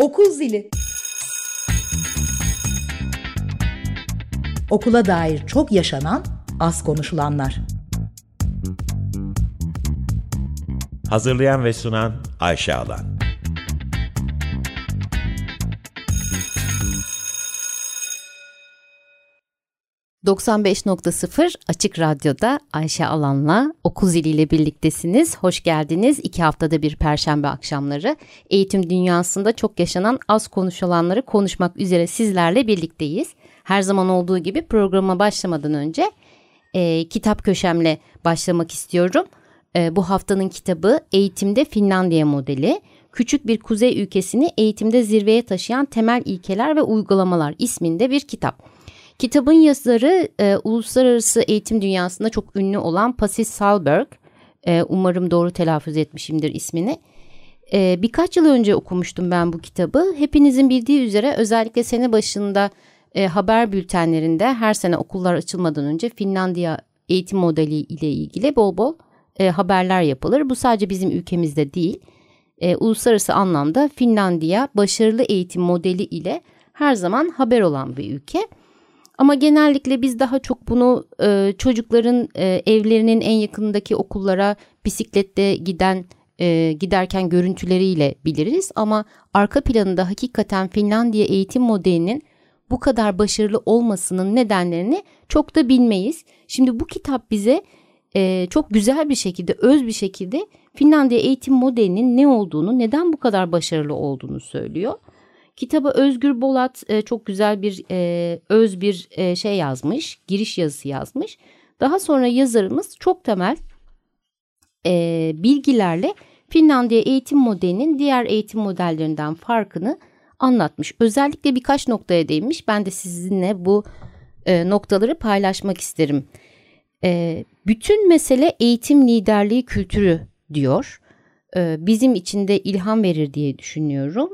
Okuzili. Okula dair çok yaşanan, az konuşulanlar. Hazırlayan ve sunan Ayşe Alan. ...95.0 Açık Radyo'da Ayşe Alan'la Okuzili ile birliktesiniz. Hoş geldiniz. 2 haftada bir perşembe akşamları eğitim dünyasında çok yaşanan az konuşulanları konuşmak üzere sizlerle birlikteyiz. Her zaman olduğu gibi programa başlamadan önce kitap köşemle başlamak istiyorum. Bu haftanın kitabı Eğitimde Finlandiya Modeli. Küçük bir kuzey ülkesini eğitimde zirveye taşıyan temel ilkeler ve uygulamalar isminde bir kitap. Kitabın yazarı uluslararası eğitim dünyasında çok ünlü olan Pasi Sahlberg. Umarım doğru telaffuz etmişimdir ismini. Birkaç yıl önce okumuştum ben bu kitabı. Hepinizin bildiği üzere özellikle sene başında haber bültenlerinde her sene okullar açılmadan önce Finlandiya eğitim modeli ile ilgili bol bol haberler yapılır. Bu sadece bizim ülkemizde değil. Uluslararası anlamda Finlandiya başarılı eğitim modeli ile her zaman haber olan bir ülke. Ama genellikle biz daha çok bunu çocukların evlerinin en yakınındaki okullara bisiklette giderken görüntüleriyle biliriz. Ama arka planında hakikaten Finlandiya eğitim modelinin bu kadar başarılı olmasının nedenlerini çok da bilmeyiz. Şimdi bu kitap bize çok güzel bir şekilde, öz bir şekilde Finlandiya eğitim modelinin ne olduğunu, neden bu kadar başarılı olduğunu söylüyor. Kitaba Özgür Bolat çok güzel bir öz bir şey yazmış, giriş yazısı yazmış. Daha sonra yazarımız çok temel bilgilerle Finlandiya eğitim modelinin diğer eğitim modellerinden farkını anlatmış. Özellikle birkaç noktaya değinmiş. Ben de sizinle bu noktaları paylaşmak isterim. Bütün mesele eğitim liderliği kültürü diyor. Bizim için de ilham verir diye düşünüyorum.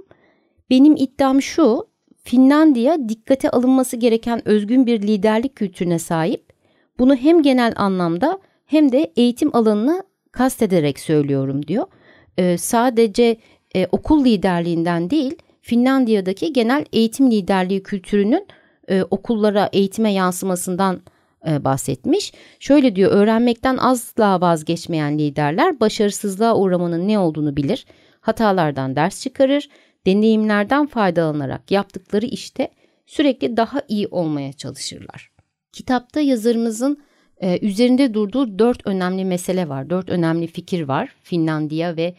Benim iddiam şu, Finlandiya dikkate alınması gereken özgün bir liderlik kültürüne sahip. Bunu hem genel anlamda hem de eğitim alanını kastederek söylüyorum diyor. Sadece okul liderliğinden değil, Finlandiya'daki genel eğitim liderliği kültürünün okullara, eğitime yansımasından bahsetmiş. Şöyle diyor, öğrenmekten asla vazgeçmeyen liderler başarısızlığa uğramanın ne olduğunu bilir, hatalardan ders çıkarır. Deneyimlerden faydalanarak yaptıkları işte sürekli daha iyi olmaya çalışırlar. Kitapta yazarımızın üzerinde durduğu 4 önemli mesele var. 4 önemli fikir var. Finlandiya ve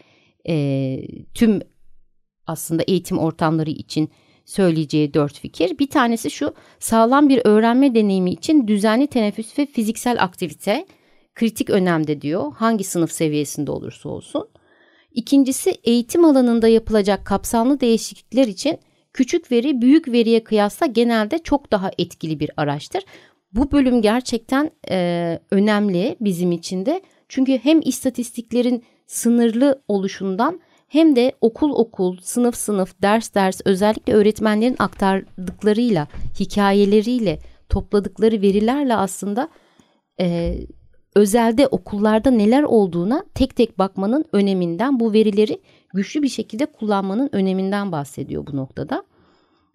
tüm aslında eğitim ortamları için söyleyeceği 4 fikir. Bir tanesi şu: sağlam bir öğrenme deneyimi için düzenli teneffüs ve fiziksel aktivite kritik önemde diyor. Hangi sınıf seviyesinde olursa olsun. İkincisi, eğitim alanında yapılacak kapsamlı değişiklikler için küçük veri büyük veriye kıyasla genelde çok daha etkili bir araçtır. Bu bölüm gerçekten önemli bizim için de. Çünkü hem istatistiklerin sınırlı oluşundan hem de okul, sınıf, ders, özellikle öğretmenlerin aktardıklarıyla, hikayeleriyle, topladıkları verilerle aslında özelde okullarda neler olduğuna tek tek bakmanın öneminden, bu verileri güçlü bir şekilde kullanmanın öneminden bahsediyor bu noktada.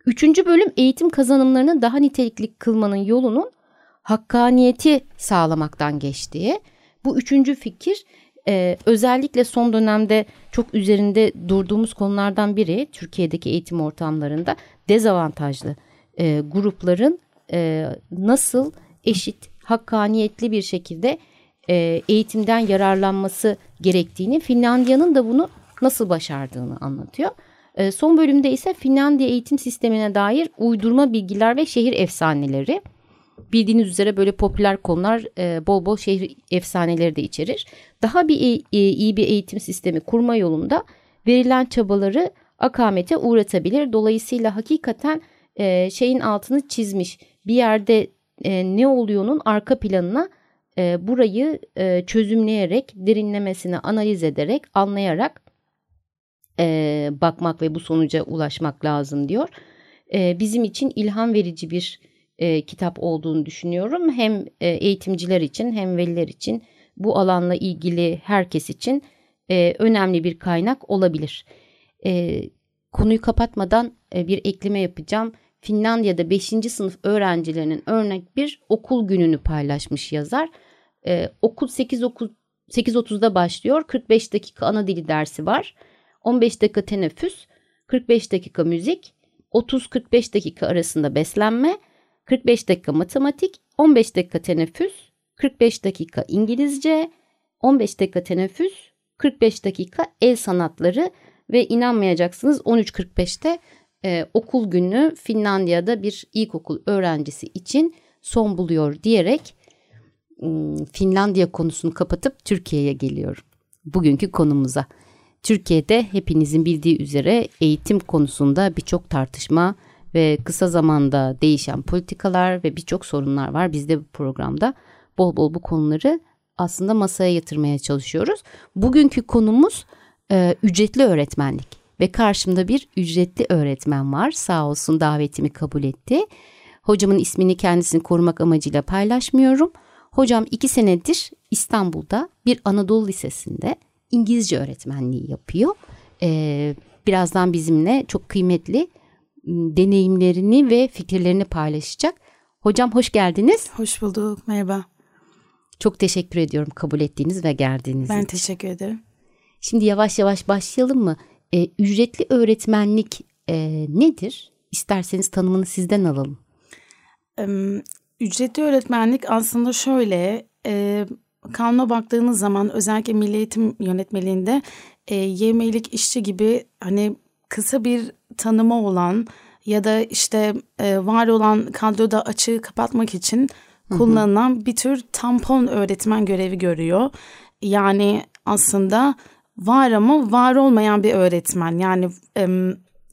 3. bölüm, eğitim kazanımlarını daha nitelikli kılmanın yolunun hakkaniyeti sağlamaktan geçtiği. Bu 3. fikir özellikle son dönemde çok üzerinde durduğumuz konulardan biri. Türkiye'deki eğitim ortamlarında dezavantajlı grupların nasıl eşit, hakkaniyetli bir şekilde eğitimden yararlanması gerektiğini, Finlandiya'nın da bunu nasıl başardığını anlatıyor. Son bölümde ise Finlandiya eğitim sistemine dair uydurma bilgiler ve şehir efsaneleri. Bildiğiniz üzere böyle popüler konular bol bol şehir efsaneleri de içerir. Daha iyi bir eğitim sistemi kurma yolunda verilen çabaları akamete uğratabilir. Dolayısıyla hakikaten şeyin altını çizmiş, bir yerde ne oluyor'nun arka planına burayı çözümleyerek, derinlemesine analiz ederek, anlayarak bakmak ve bu sonuca ulaşmak lazım diyor. Bizim için ilham verici bir kitap olduğunu düşünüyorum. Hem eğitimciler için hem veliler için, bu alanla ilgili herkes için önemli bir kaynak olabilir. konuyu kapatmadan bir ekleme yapacağım. Finlandiya'da 5. sınıf öğrencilerinin örnek bir okul gününü paylaşmış yazar. Okul 8.30'da başlıyor. 45 dakika ana dili dersi var. 15 dakika teneffüs, 45 dakika müzik, 30-45 dakika arasında beslenme, 45 dakika matematik, 15 dakika teneffüs, 45 dakika İngilizce, 15 dakika teneffüs, 45 dakika el sanatları ve inanmayacaksınız 13.45'te okul günü Finlandiya'da bir ilkokul öğrencisi için son buluyor diyerek Finlandiya konusunu kapatıp Türkiye'ye geliyorum. Bugünkü konumuza. Türkiye'de hepinizin bildiği üzere eğitim konusunda birçok tartışma ve kısa zamanda değişen politikalar ve birçok sorunlar var. Biz de bu programda bol bol bu konuları aslında masaya yatırmaya çalışıyoruz. Bugünkü konumuz ücretli öğretmenlik ve karşımda bir ücretli öğretmen var. Sağ olsun davetimi kabul etti. Hocamın ismini kendisini korumak amacıyla paylaşmıyorum. Hocam 2 senedir İstanbul'da bir Anadolu Lisesi'nde İngilizce öğretmenliği yapıyor. Birazdan bizimle çok kıymetli deneyimlerini ve fikirlerini paylaşacak. Hocam hoş geldiniz. Hoş bulduk, merhaba. Çok teşekkür ediyorum kabul ettiğiniz ve geldiğiniz için. Ben teşekkür ederim. Şimdi yavaş yavaş başlayalım mı? Ücretli öğretmenlik nedir? İsterseniz tanımını sizden alalım. Ücretli öğretmenlik aslında şöyle... Kanuna baktığınız zaman özellikle Milli Eğitim Yönetmeliğinde yemeğilik işçi gibi hani kısa bir tanımı olan ya da işte var olan kadroda açığı kapatmak için kullanılan bir tür tampon öğretmen görevi görüyor. Yani aslında var ama var olmayan bir öğretmen.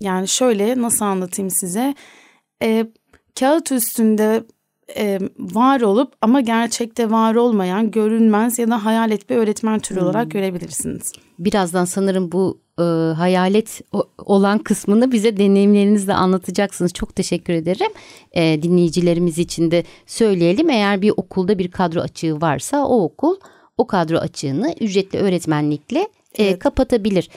Yani şöyle nasıl anlatayım size? Kağıt üstünde var olup ama gerçekte var olmayan, görünmez ya da hayalet bir öğretmen türü olarak görebilirsiniz. Birazdan sanırım bu hayalet olan kısmını bize deneyimlerinizle anlatacaksınız. Çok teşekkür ederim. Dinleyicilerimiz için de söyleyelim. Eğer bir okulda bir kadro açığı varsa o okul o kadro açığını ücretli öğretmenlikle kapatabilir.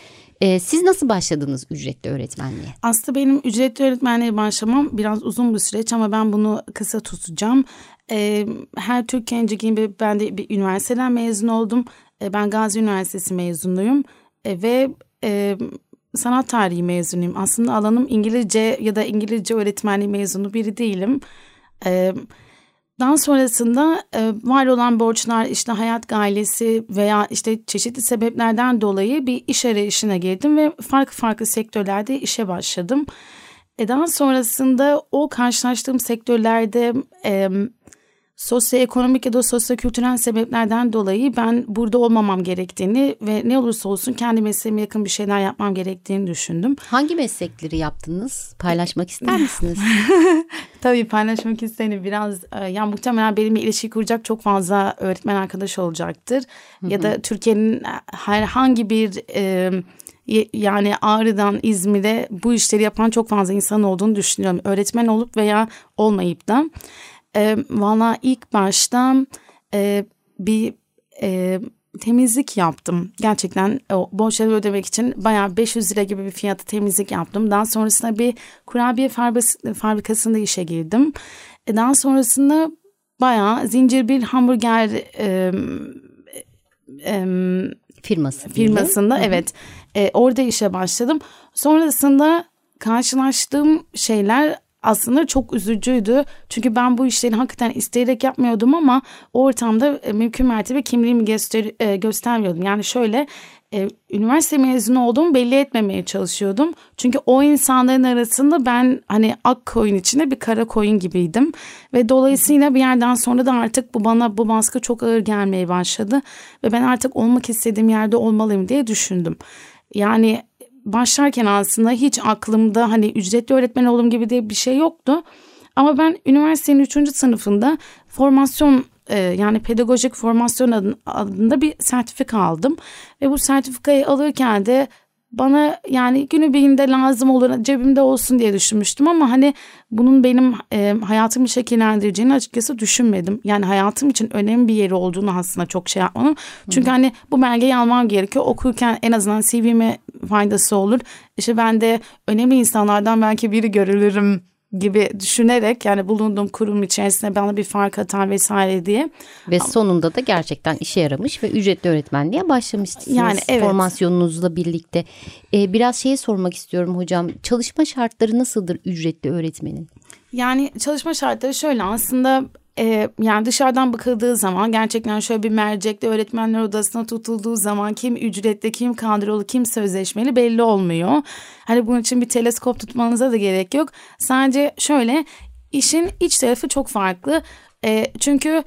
Siz nasıl başladınız ücretli öğretmenliğe? Aslında benim ücretli öğretmenliğe başlamam biraz uzun bir süreç ama ben bunu kısa tutacağım. Her Türkiye'nci gibi ben de bir üniversiteden mezun oldum. Ben Gazi Üniversitesi mezunuyum ve sanat tarihi mezunuyum. Aslında alanım İngilizce ya da İngilizce öğretmenliği mezunu biri değilim. Daha sonrasında var olan borçlar, işte hayat gailesi veya işte çeşitli sebeplerden dolayı bir iş arayışına girdim ve farklı sektörlerde işe başladım. Daha sonrasında o karşılaştığım sektörlerde sosyoekonomik ya da sosyokültürel sebeplerden dolayı ben burada olmamam gerektiğini ve ne olursa olsun kendi mesleğime yakın bir şeyler yapmam gerektiğini düşündüm. Hangi meslekleri yaptınız? Paylaşmak ister misiniz? Tabii paylaşmak isterim. Biraz yani muhtemelen benimle ilişki kuracak çok fazla öğretmen arkadaş olacaktır. Ya da Türkiye'nin herhangi bir yani Ağrı'dan İzmir'e bu işleri yapan çok fazla insan olduğunu düşünüyorum. Öğretmen olup veya olmayıp da. Valla ilk başta bir temizlik yaptım. Gerçekten o borçları ödemek için bayağı 500 lira gibi bir fiyata temizlik yaptım. Daha sonrasında bir kurabiye fabrikasında işe girdim. Daha sonrasında bayağı zincir bir hamburger firmasında evet orada işe başladım. Sonrasında karşılaştığım şeyler aslında çok üzücüydü. Çünkü ben bu işleri hakikaten isteyerek yapmıyordum ama o ortamda mümkün mertebe kimliğimi göstermiyordum. Yani şöyle üniversite mezunu olduğumu belli etmemeye çalışıyordum. Çünkü o insanların arasında ben hani ak koyun içinde bir kara koyun gibiydim. Ve dolayısıyla bir yerden sonra da artık bana bu baskı çok ağır gelmeye başladı. Ve ben artık olmak istediğim yerde olmalıyım diye düşündüm. Yani başlarken aslında hiç aklımda hani ücretli öğretmen olayım gibi diye bir şey yoktu. Ama ben üniversitenin 3. sınıfında formasyon yani pedagojik formasyon adında bir sertifika aldım. Ve bu sertifikayı alırken de bana yani günübirinde lazım olur, cebimde olsun diye düşünmüştüm ama hani bunun benim hayatımı şekillendireceğini açıkçası düşünmedim. Yani hayatım için önemli bir yeri olduğunu aslında çok şey yapmadım. Çünkü hani bu belgeyi almam gerekiyor. Okurken en azından CV'me faydası olur. İşte ben de önemli insanlardan belki biri görülürüm gibi düşünerek yani bulunduğum kurum içerisinde bana bir fark atar vesaire diye. Ve sonunda da gerçekten işe yaramış ve ücretli öğretmenliğe başlamıştınız. Yani evet. Formasyonunuzla birlikte. Biraz şeyi sormak istiyorum hocam. Çalışma şartları nasıldır ücretli öğretmenin? Yani çalışma şartları şöyle aslında yani dışarıdan bakıldığı zaman gerçekten şöyle bir mercekte öğretmenler odasına tutulduğu zaman kim ücretli, kim kadrolu, kim sözleşmeli belli olmuyor. Hani bunun için bir teleskop tutmanıza da gerek yok. Sadece şöyle işin iç tarafı çok farklı. Çünkü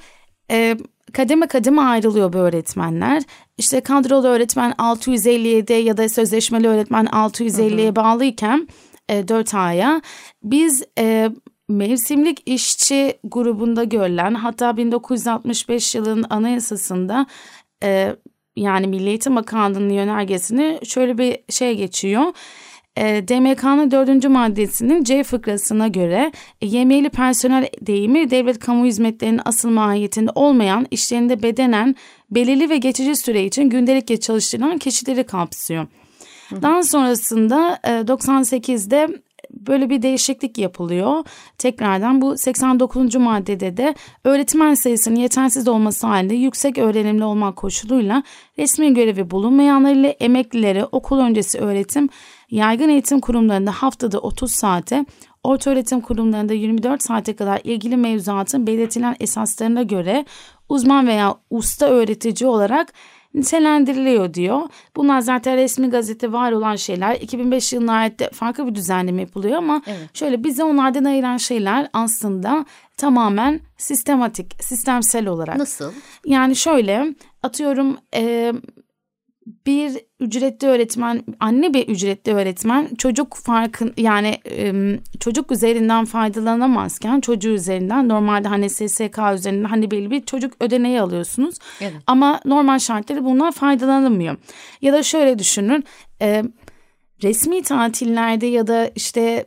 kademe kademe ayrılıyor bu öğretmenler. İşte kadrolu öğretmen 657 ya da sözleşmeli öğretmen 650'ye bağlıyken 4A'ya biz... Mevsimlik işçi grubunda görülen hatta 1965 yılının anayasasında yani Milli Eğitim Bakanlığı'nın yönergesini şöyle bir şey geçiyor. DMK'nın 4. maddesinin C fıkrasına göre yemeğli personel deyimi devlet kamu hizmetlerinin asıl mahiyetinde olmayan işlerinde bedenen belirli ve geçici süre için gündelikçe çalıştırılan kişileri kapsıyor. Daha sonrasında 98'de böyle bir değişiklik yapılıyor. Tekrardan bu 89. maddede de öğretmen sayısının yetersiz olması halinde yüksek öğrenimli olmak koşuluyla resmi görevi bulunmayanlarıyla emeklilere okul öncesi öğretim, yaygın eğitim kurumlarında haftada 30 saate, orta öğretim kurumlarında 24 saate kadar ilgili mevzuatın belirtilen esaslarına göre uzman veya usta öğretici olarak nitelendiriliyor diyor. Bunlar zaten resmi gazete var olan şeyler. 2005 yılına ait de farklı bir düzenleme yapılıyor ama şöyle bize onlardan ayıran şeyler aslında tamamen sistematik, sistemsel olarak. Nasıl? Yani şöyle atıyorum bir ücretli öğretmen, anne bir ücretli öğretmen çocuk farkın yani çocuk üzerinden faydalanamazken çocuğu üzerinden normalde hani SSK üzerinden hani belli bir çocuk ödeneği alıyorsunuz. Evet. Ama normal şartları bundan faydalanamıyor. Ya da şöyle düşünün resmi tatillerde ya da işte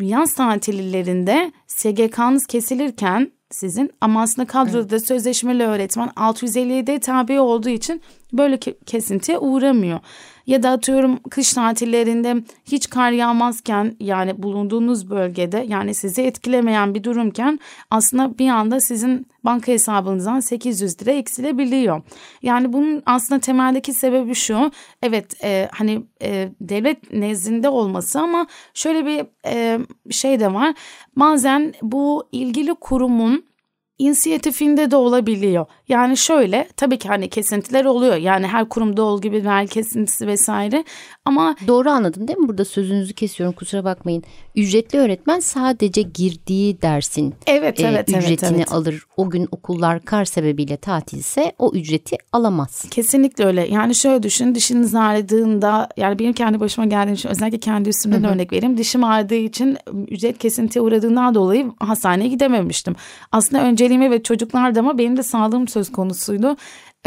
yaz tatillerinde SGK'nız kesilirken sizin ama aslında kadroda sözleşmeli öğretmen 657'ye tabi olduğu için böyle kesintiye uğramıyor. Ya da atıyorum kış tatillerinde hiç kar yağmazken yani bulunduğunuz bölgede yani sizi etkilemeyen bir durumken aslında bir anda sizin banka hesabınızdan 800 lira eksilebiliyor. Yani bunun aslında temeldeki sebebi şu evet hani devlet nezdinde olması ama şöyle bir şey de var bazen bu ilgili kurumun inisiyatifinde de olabiliyor. Yani şöyle tabii ki hani kesintiler oluyor. Yani her kurumda olduğu gibi vergi kesintisi vesaire. Ama doğru anladım değil mi? Burada sözünüzü kesiyorum kusura bakmayın. Ücretli öğretmen sadece girdiği dersin ücretini alır. O gün okullar kar sebebiyle tatilse o ücreti alamaz. Kesinlikle öyle. Yani şöyle düşünün dişiniz ağrıdığında yani benim kendi başıma geldiğim için özellikle kendi üstümden örnek vereyim. Dişim ağrıdığı için ücret kesintiye uğradığından dolayı hastaneye gidememiştim. Aslında önce ve çocuklarda ama benim de sağlığım söz konusuydu.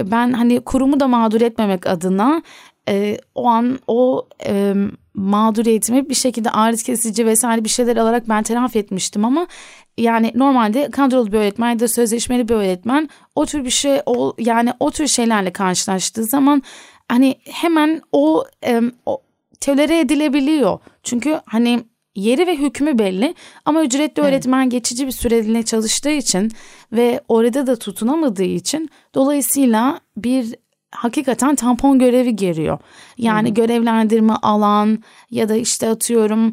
Ben hani kurumu da mağdur etmemek adına o an o mağduriyetimi bir şekilde ağrı kesici vesaire bir şeyler alarak ben telafi etmiştim ama yani normalde kadrolu bir öğretmen ya da sözleşmeli bir öğretmen o tür bir şey yani o tür şeylerle karşılaştığı zaman hani hemen o tolere edilebiliyor. Çünkü hani yeri ve hükmü belli ama ücretli öğretmen geçici bir süreliğine çalıştığı için ve orada da tutunamadığı için dolayısıyla bir hakikaten tampon görevi giriyor. Yani görevlendirme alan ya da işte atıyorum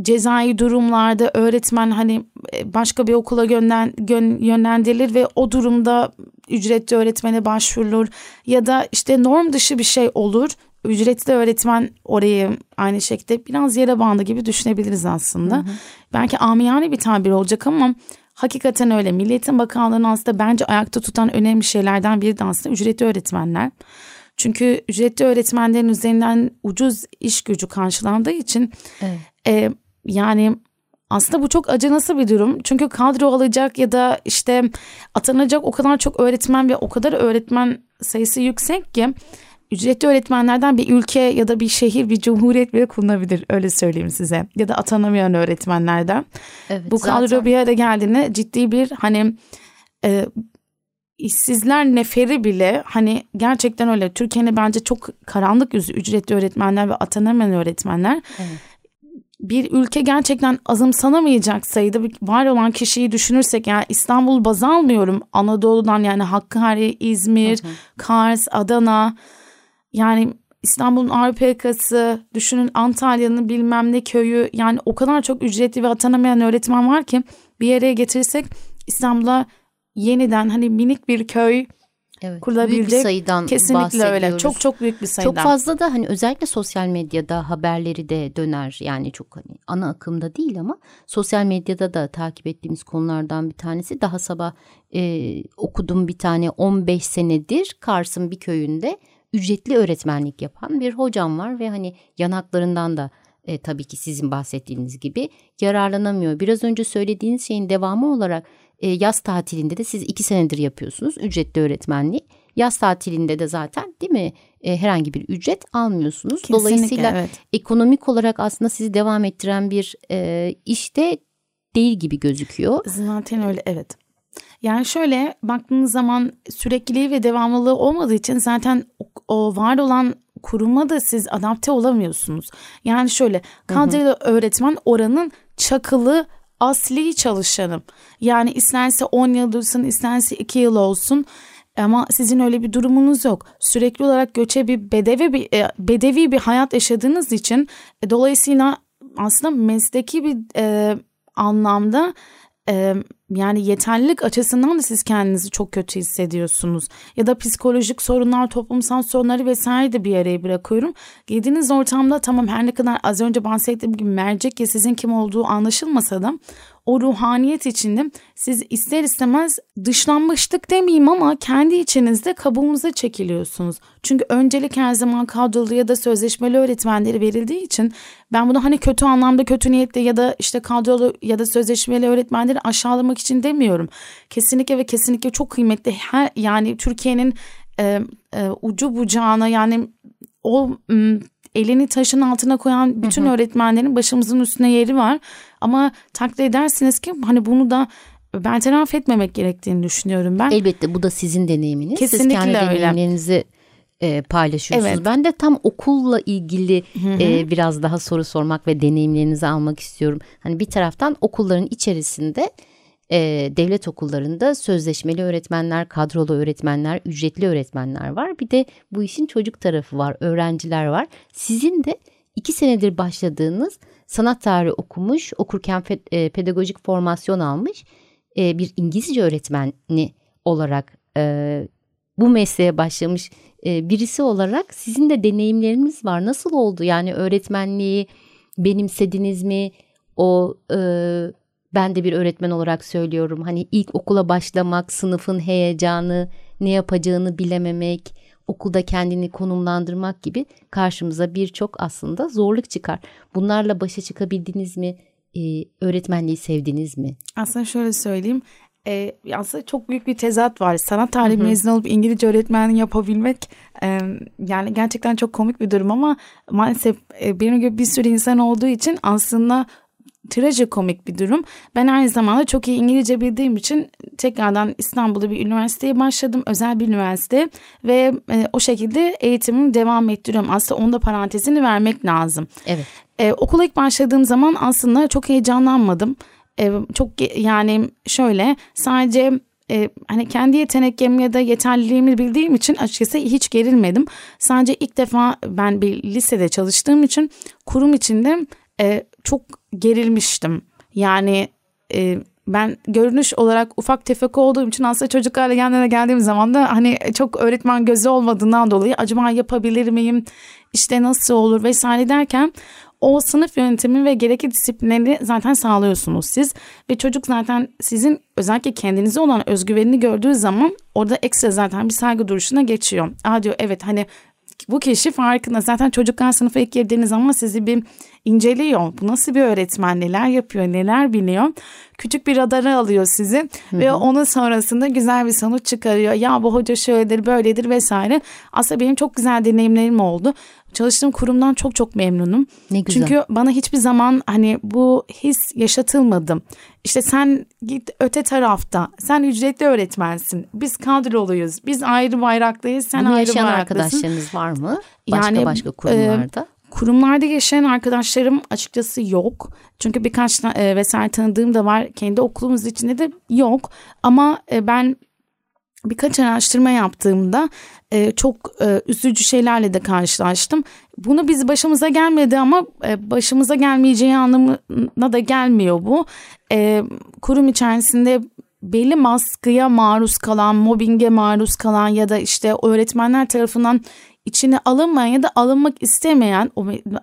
cezai durumlarda öğretmen hani başka bir okula yönlendirilir ve o durumda ücretli öğretmene başvurulur ya da işte norm dışı bir şey olur. Ücretli öğretmen orayı aynı şekilde biraz yere bandı gibi düşünebiliriz aslında. Belki amiyane bir tabir olacak ama hakikaten öyle. Milli Eğitim Bakanlığı'nın aslında bence ayakta tutan önemli şeylerden biri de aslında ücretli öğretmenler. Çünkü ücretli öğretmenlerin üzerinden ucuz iş gücü karşılandığı için yani aslında bu çok acınası bir durum. Çünkü kadro alacak ya da işte atanacak o kadar çok öğretmen ve o kadar öğretmen sayısı yüksek ki ücretli öğretmenlerden bir ülke ya da bir şehir, bir cumhuriyet bile kurulabilir, öyle söyleyeyim size. Ya da atanamayan öğretmenlerden. Evet, bu kadro zaten bir araya geldiğinde ciddi bir hani işsizler neferi bile, hani gerçekten öyle. Türkiye'nin bence çok karanlık yüzü ücretli öğretmenler ve atanamayan öğretmenler. Evet. Bir ülke gerçekten azımsanamayacak sayıda var olan kişiyi düşünürsek, yani İstanbul baz almıyorum, Anadolu'dan yani Hakkari, İzmir, hı hı, Kars, Adana, yani İstanbul'un Avrupa yakası, düşünün Antalya'nın bilmem ne köyü, yani o kadar çok ücretli ve atanamayan öğretmen var ki bir araya getirirsek İstanbul'a yeniden hani minik bir köy, evet, kurulabilecek. Büyük bir sayıdan kesinlikle öyle. Çok çok büyük bir sayıdan. Çok fazla da hani özellikle sosyal medyada haberleri de döner. Yani çok hani ana akımda değil ama sosyal medyada da takip ettiğimiz konulardan bir tanesi. Daha sabah okudum bir tane, 15 senedir Kars'ın bir köyünde ücretli öğretmenlik yapan bir hocam var ve hani yanaklarından da tabii ki sizin bahsettiğiniz gibi yararlanamıyor. Biraz önce söylediğiniz şeyin devamı olarak yaz tatilinde de siz 2 senedir yapıyorsunuz ücretli öğretmenliği. Yaz tatilinde de zaten değil mi herhangi bir ücret almıyorsunuz. Kesinlikle, dolayısıyla evet, ekonomik olarak aslında sizi devam ettiren bir iş de değil gibi gözüküyor. Zaten öyle, evet. Yani şöyle baktığınız zaman sürekliliği ve devamlılığı olmadığı için zaten o var olan kuruma da siz adapte olamıyorsunuz. Yani şöyle kadrolu öğretmen oranın çakılı, asli çalışanım. Yani isterse 10 yıl dursun, isterse 2 yıl olsun, ama sizin öyle bir durumunuz yok. Sürekli olarak göçe bir bedevi bir hayat yaşadığınız için dolayısıyla aslında mesleki bir anlamda yani yeterlilik açısından da siz kendinizi çok kötü hissediyorsunuz. Ya da psikolojik sorunlar, toplumsal sorunları vesaire de bir araya bırakıyorum. Girdiğiniz ortamda tamam, her ne kadar az önce bahsettiğim gibi mercek ya sizin kim olduğu anlaşılmasa da o ruhaniyet içinde siz ister istemez dışlanmışlık demeyeyim ama kendi içinizde kabuğunuza çekiliyorsunuz. Çünkü öncelik her zaman kadrolu ya da sözleşmeli öğretmenlere verildiği için ben bunu hani kötü anlamda, kötü niyetle ya da işte kadrolu ya da sözleşmeli öğretmenleri aşağılamak için demiyorum. Kesinlikle ve kesinlikle çok kıymetli. Yani Türkiye'nin ucu bucağına, yani o elini taşın altına koyan bütün öğretmenlerin başımızın üstüne yeri var. Ama takdir edersiniz ki hani bunu da bertaraf etmemek gerektiğini düşünüyorum ben. Elbette bu da sizin deneyiminiz. Kesinlikle siz kendi deneyimlerinizi paylaşıyorsunuz. Evet. Ben de tam okulla ilgili biraz daha soru sormak ve deneyimlerinizi almak istiyorum. Hani bir taraftan okulların içerisinde devlet okullarında sözleşmeli öğretmenler, kadrolu öğretmenler, ücretli öğretmenler var. Bir de bu işin çocuk tarafı var, öğrenciler var. Sizin de 2 senedir başladığınız sanat tarihi okumuş, okurken pedagojik formasyon almış bir İngilizce öğretmeni olarak bu mesleğe başlamış birisi olarak sizin de deneyimleriniz var. Nasıl oldu? Yani öğretmenliği benimsediniz mi? Ben de bir öğretmen olarak söylüyorum, hani ilk okula başlamak, sınıfın heyecanı, ne yapacağını bilememek, okulda kendini konumlandırmak gibi karşımıza birçok aslında zorluk çıkar. Bunlarla başa çıkabildiniz mi? Öğretmenliği sevdiniz mi? Aslında şöyle söyleyeyim. Aslında çok büyük bir tezat var. Sanat tarihi mezun olup İngilizce öğretmenliği yapabilmek yani gerçekten çok komik bir durum ama maalesef benim gibi bir sürü insan olduğu için aslında trajikomik bir durum. Ben aynı zamanda çok iyi İngilizce bildiğim için tekrardan İstanbul'da bir üniversiteye başladım. Özel bir üniversite ve o şekilde eğitimimi devam ettiriyorum. Aslında onda parantezini vermek lazım. Evet. Okula ilk başladığım zaman aslında çok heyecanlanmadım. Çok yani şöyle sadece hani kendi yeteneklerimi ya da yeterliliğimi bildiğim için açıkçası hiç gerilmedim. Sadece ilk defa ben bir lisede çalıştığım için kurum içinde çok gerilmiştim. Yani ben görünüş olarak ufak tefek olduğum için aslında çocuklarla yanlarına geldiğim zaman da hani çok öğretmen gözü olmadığından dolayı acaba yapabilir miyim, işte nasıl olur vesaire derken o sınıf yönetimi ve gerekli disiplinleri zaten sağlıyorsunuz siz ve çocuk zaten sizin özellikle kendinize olan özgüvenini gördüğü zaman orada ekstra zaten bir saygı duruşuna geçiyor. Aa diyor, evet hani bu kişi farkında. Zaten çocuklar sınıfa ilk girdiğiniz zaman sizi bir inceliyor. Bu nasıl bir öğretmen, neler yapıyor, neler biliyor. Küçük bir radara alıyor sizi, hı-hı, ve onun sonrasında güzel bir sonuç çıkarıyor. Ya bu hoca şöyledir, böyledir vesaire. Aslında benim çok güzel deneyimlerim oldu. Çalıştığım kurumdan çok çok memnunum. Ne güzel. Çünkü bana hiçbir zaman hani bu his yaşatılmadı. İşte sen git öte tarafta, sen ücretli öğretmensin, biz kadroluyuz, biz ayrı bayraklıyız, sen bunu ayrı bayraklısın. Bunu yaşayan arkadaşlarınız var mı? Başka kurumlarda? Kurumlarda yaşayan arkadaşlarım açıkçası yok. Çünkü birkaç vesaire tanıdığım da var. Kendi okulumuz içinde de yok. Ama ben birkaç araştırma yaptığımda çok üzücü şeylerle de karşılaştım. Bunu biz başımıza gelmedi ama başımıza gelmeyeceği anlamına da gelmiyor bu. Kurum içerisinde belli baskıya maruz kalan, mobbinge maruz kalan ya da işte öğretmenler tarafından içine alınmayan ya da alınmak istemeyen,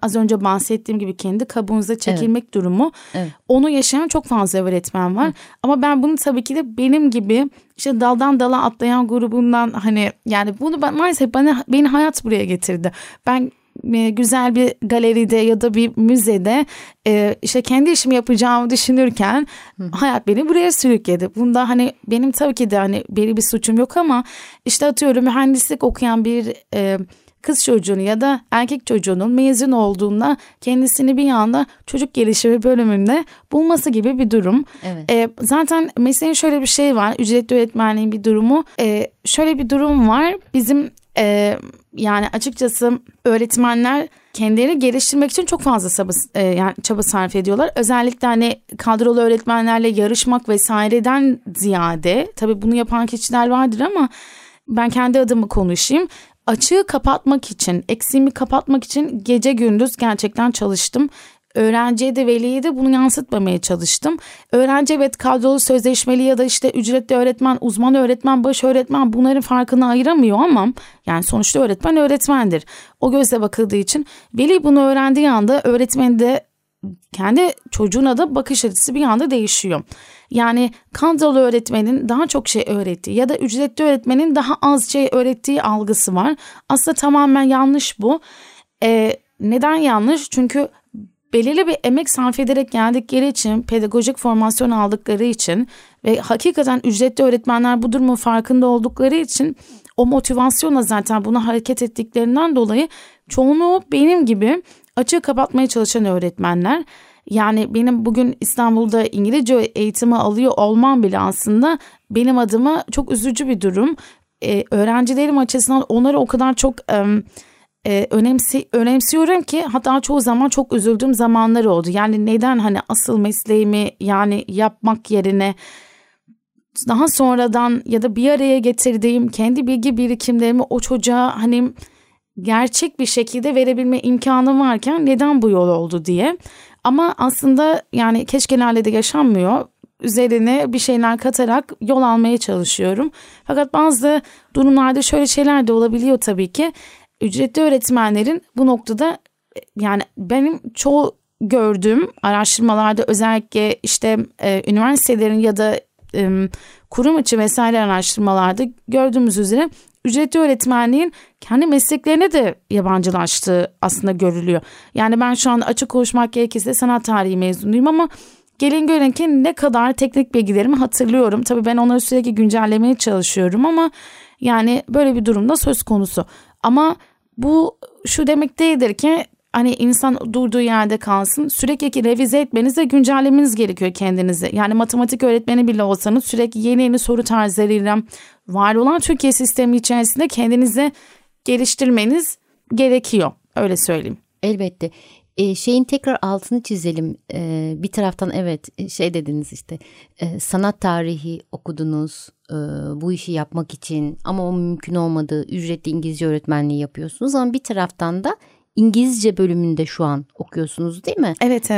az önce bahsettiğim gibi kendi kabuğunuza çekilmek, evet, durumu, evet, onu yaşayan çok fazla öğretmen var. Hı. Ama ben bunu tabii ki de benim gibi işte daldan dala atlayan grubundan, hani yani bunu maalesef beni hayat buraya getirdi. Ben güzel bir galeride ya da bir müzede işte kendi işimi yapacağımı düşünürken, hı, hayat beni buraya sürükledi. Bunda hani benim tabii ki de hani belli bir suçum yok ama işte atıyorum mühendislik okuyan bir kız çocuğunu ya da erkek çocuğunun mezun olduğunda kendisini bir anda çocuk gelişimi bölümünde bulması gibi bir durum. Evet. Zaten mesleğin şöyle bir şey var, ücretli öğretmenliğin bir durumu, şöyle bir durum var bizim. Yani açıkçası öğretmenler kendilerini geliştirmek için çok fazla çaba sarf ediyorlar. Özellikle hani kadrolu öğretmenlerle yarışmak vesaireden ziyade, tabii bunu yapan kişiler vardır ama ben kendi adımı konuşayım. Açığı kapatmak için, eksiğimi kapatmak için gece gündüz gerçekten çalıştım. Öğrenciye de veliye de bunu yansıtmamaya çalıştım. Öğrenci evet kadrolu sözleşmeli ya da işte ücretli öğretmen, uzman öğretmen, baş öğretmen, bunların farkını ayıramıyor ama yani sonuçta öğretmen öğretmendir. O gözle bakıldığı için veli bunu öğrendiği anda öğretmen de kendi çocuğuna da bakış açısı bir anda değişiyor. Yani kadrolu öğretmenin daha çok şey öğrettiği ya da ücretli öğretmenin daha az şey öğrettiği algısı var. Aslında tamamen yanlış bu. Neden yanlış? Çünkü belirli bir emek sarf ederek geldikleri için, pedagojik formasyon aldıkları için ve hakikaten ücretli öğretmenler bu durumun farkında oldukları için o motivasyonla zaten buna hareket ettiklerinden dolayı çoğunluğu benim gibi açığı kapatmaya çalışan öğretmenler. Yani benim bugün İstanbul'da İngilizce eğitimi alıyor olmam bile aslında benim adıma çok üzücü bir durum. Öğrencilerim açısından onları o kadar çok önemsiyorum ki hatta çoğu zaman çok üzüldüğüm zamanlar oldu. Yani neden hani asıl mesleğimi yani yapmak yerine daha sonradan ya da bir araya getirdiğim kendi bilgi birikimlerimi o çocuğa hani gerçek bir şekilde verebilme imkanı varken neden bu yol oldu diye. Ama aslında yani keşkelerle de yaşanmıyor. Üzerine bir şeyler katarak yol almaya çalışıyorum. Fakat bazı durumlarda şöyle şeyler de olabiliyor tabii ki. Ücretli öğretmenlerin bu noktada yani benim çoğu gördüğüm araştırmalarda özellikle işte üniversitelerin ya da kurum içi vesaire araştırmalarda gördüğümüz üzere ücretli öğretmenliğin kendi mesleklerine de yabancılaştığı aslında görülüyor. Yani ben şu anda açık konuşmak gerekirse sanat tarihi mezunuyum ama gelin görün ki ne kadar teknik bilgilerimi hatırlıyorum. Tabii ben onları sürekli güncellemeye çalışıyorum ama yani böyle bir durumda söz konusu. Ama bu şu demek değildir ki hani insan durduğu yerde kalsın, sürekli revize etmeniz ve güncellemeniz gerekiyor kendinizi. Yani matematik öğretmeni bile olsanız sürekli yeni soru tarzlarıyla var olan Türkiye sistemi içerisinde kendinizi geliştirmeniz gerekiyor, öyle söyleyeyim. Elbette. Şeyin tekrar altını çizelim. Bir taraftan evet şey dediniz işte sanat tarihi okudunuz bu işi yapmak için ama o mümkün olmadı. Ücretli İngilizce öğretmenliği yapıyorsunuz ama bir taraftan da İngilizce bölümünde şu an okuyorsunuz değil mi? Evet.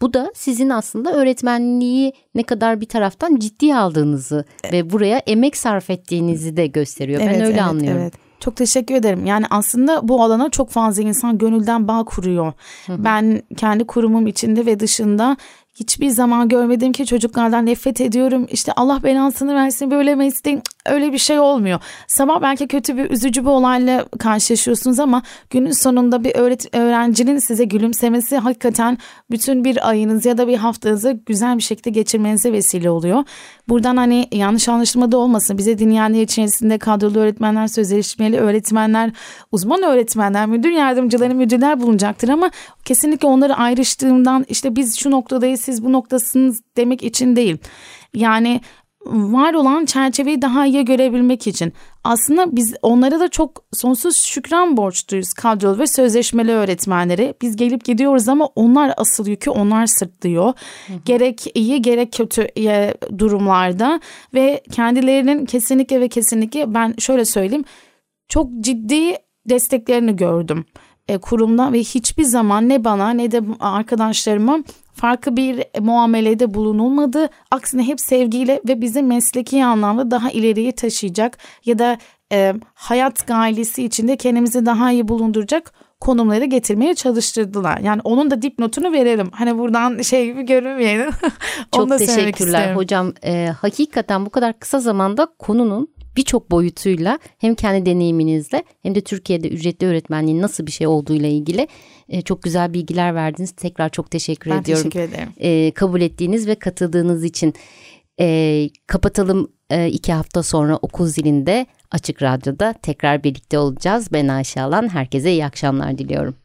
Bu da sizin aslında öğretmenliği ne kadar bir taraftan ciddiye aldığınızı ve buraya emek sarf ettiğinizi de gösteriyor. Evet, ben öyle anlıyorum. Evet. Çok teşekkür ederim. Yani aslında bu alana çok fazla insan gönülden bağ kuruyor. Hı hı. Ben kendi kurumum içinde ve dışında hiçbir zaman görmedim ki çocuklardan nefret ediyorum, İşte Allah belasını versin, böyle mesleğin, öyle bir şey olmuyor. Sabah belki kötü bir, üzücü bir olayla karşılaşıyorsunuz ama günün sonunda bir öğrencinin size gülümsemesi hakikaten bütün bir ayınız ya da bir haftanızı güzel bir şekilde geçirmenize vesile oluyor. Buradan hani yanlış anlaşılma da olmasın, bize dinleyenler içerisinde kadrolu öğretmenler, sözleşmeli öğretmenler, uzman öğretmenler, müdür yardımcıları, müdürler bulunacaktır ama kesinlikle onları ayrıştığımdan, işte biz şu noktadayız, siz bu noktasınız demek için değil. Yani var olan çerçeveyi daha iyi görebilmek için. Aslında biz onlara da çok sonsuz şükran borçluyuz, kadrolu ve sözleşmeli öğretmenlere. Biz gelip gidiyoruz ama onlar asıl yükü, onlar sırtlıyor. Hı hı. Gerek iyi gerek kötü durumlarda ve kendilerinin kesinlikle ben şöyle söyleyeyim, çok ciddi desteklerini gördüm kurumdan ve hiçbir zaman ne bana ne de arkadaşlarıma farklı bir muamelede bulunulmadı. Aksine hep sevgiyle ve bizi mesleki anlamda daha ileriye taşıyacak ya da hayat gailesi içinde kendimizi daha iyi bulunduracak konumlara getirmeye çalıştırdılar. Yani onun da dipnotunu verelim. Hani buradan şey gibi görünmeyelim. Çok teşekkürler hocam. Hakikaten bu kadar kısa zamanda konunun birçok boyutuyla, hem kendi deneyiminizle hem de Türkiye'de ücretli öğretmenliğin nasıl bir şey olduğuyla ilgili çok güzel bilgiler verdiniz. Tekrar çok teşekkür ediyorum. Ben teşekkür ederim. Kabul ettiğiniz ve katıldığınız için. Kapatalım, 2 hafta sonra Okuzili'nde Açık Radyo'da tekrar birlikte olacağız. Ben Ayşe Alan, herkese iyi akşamlar diliyorum.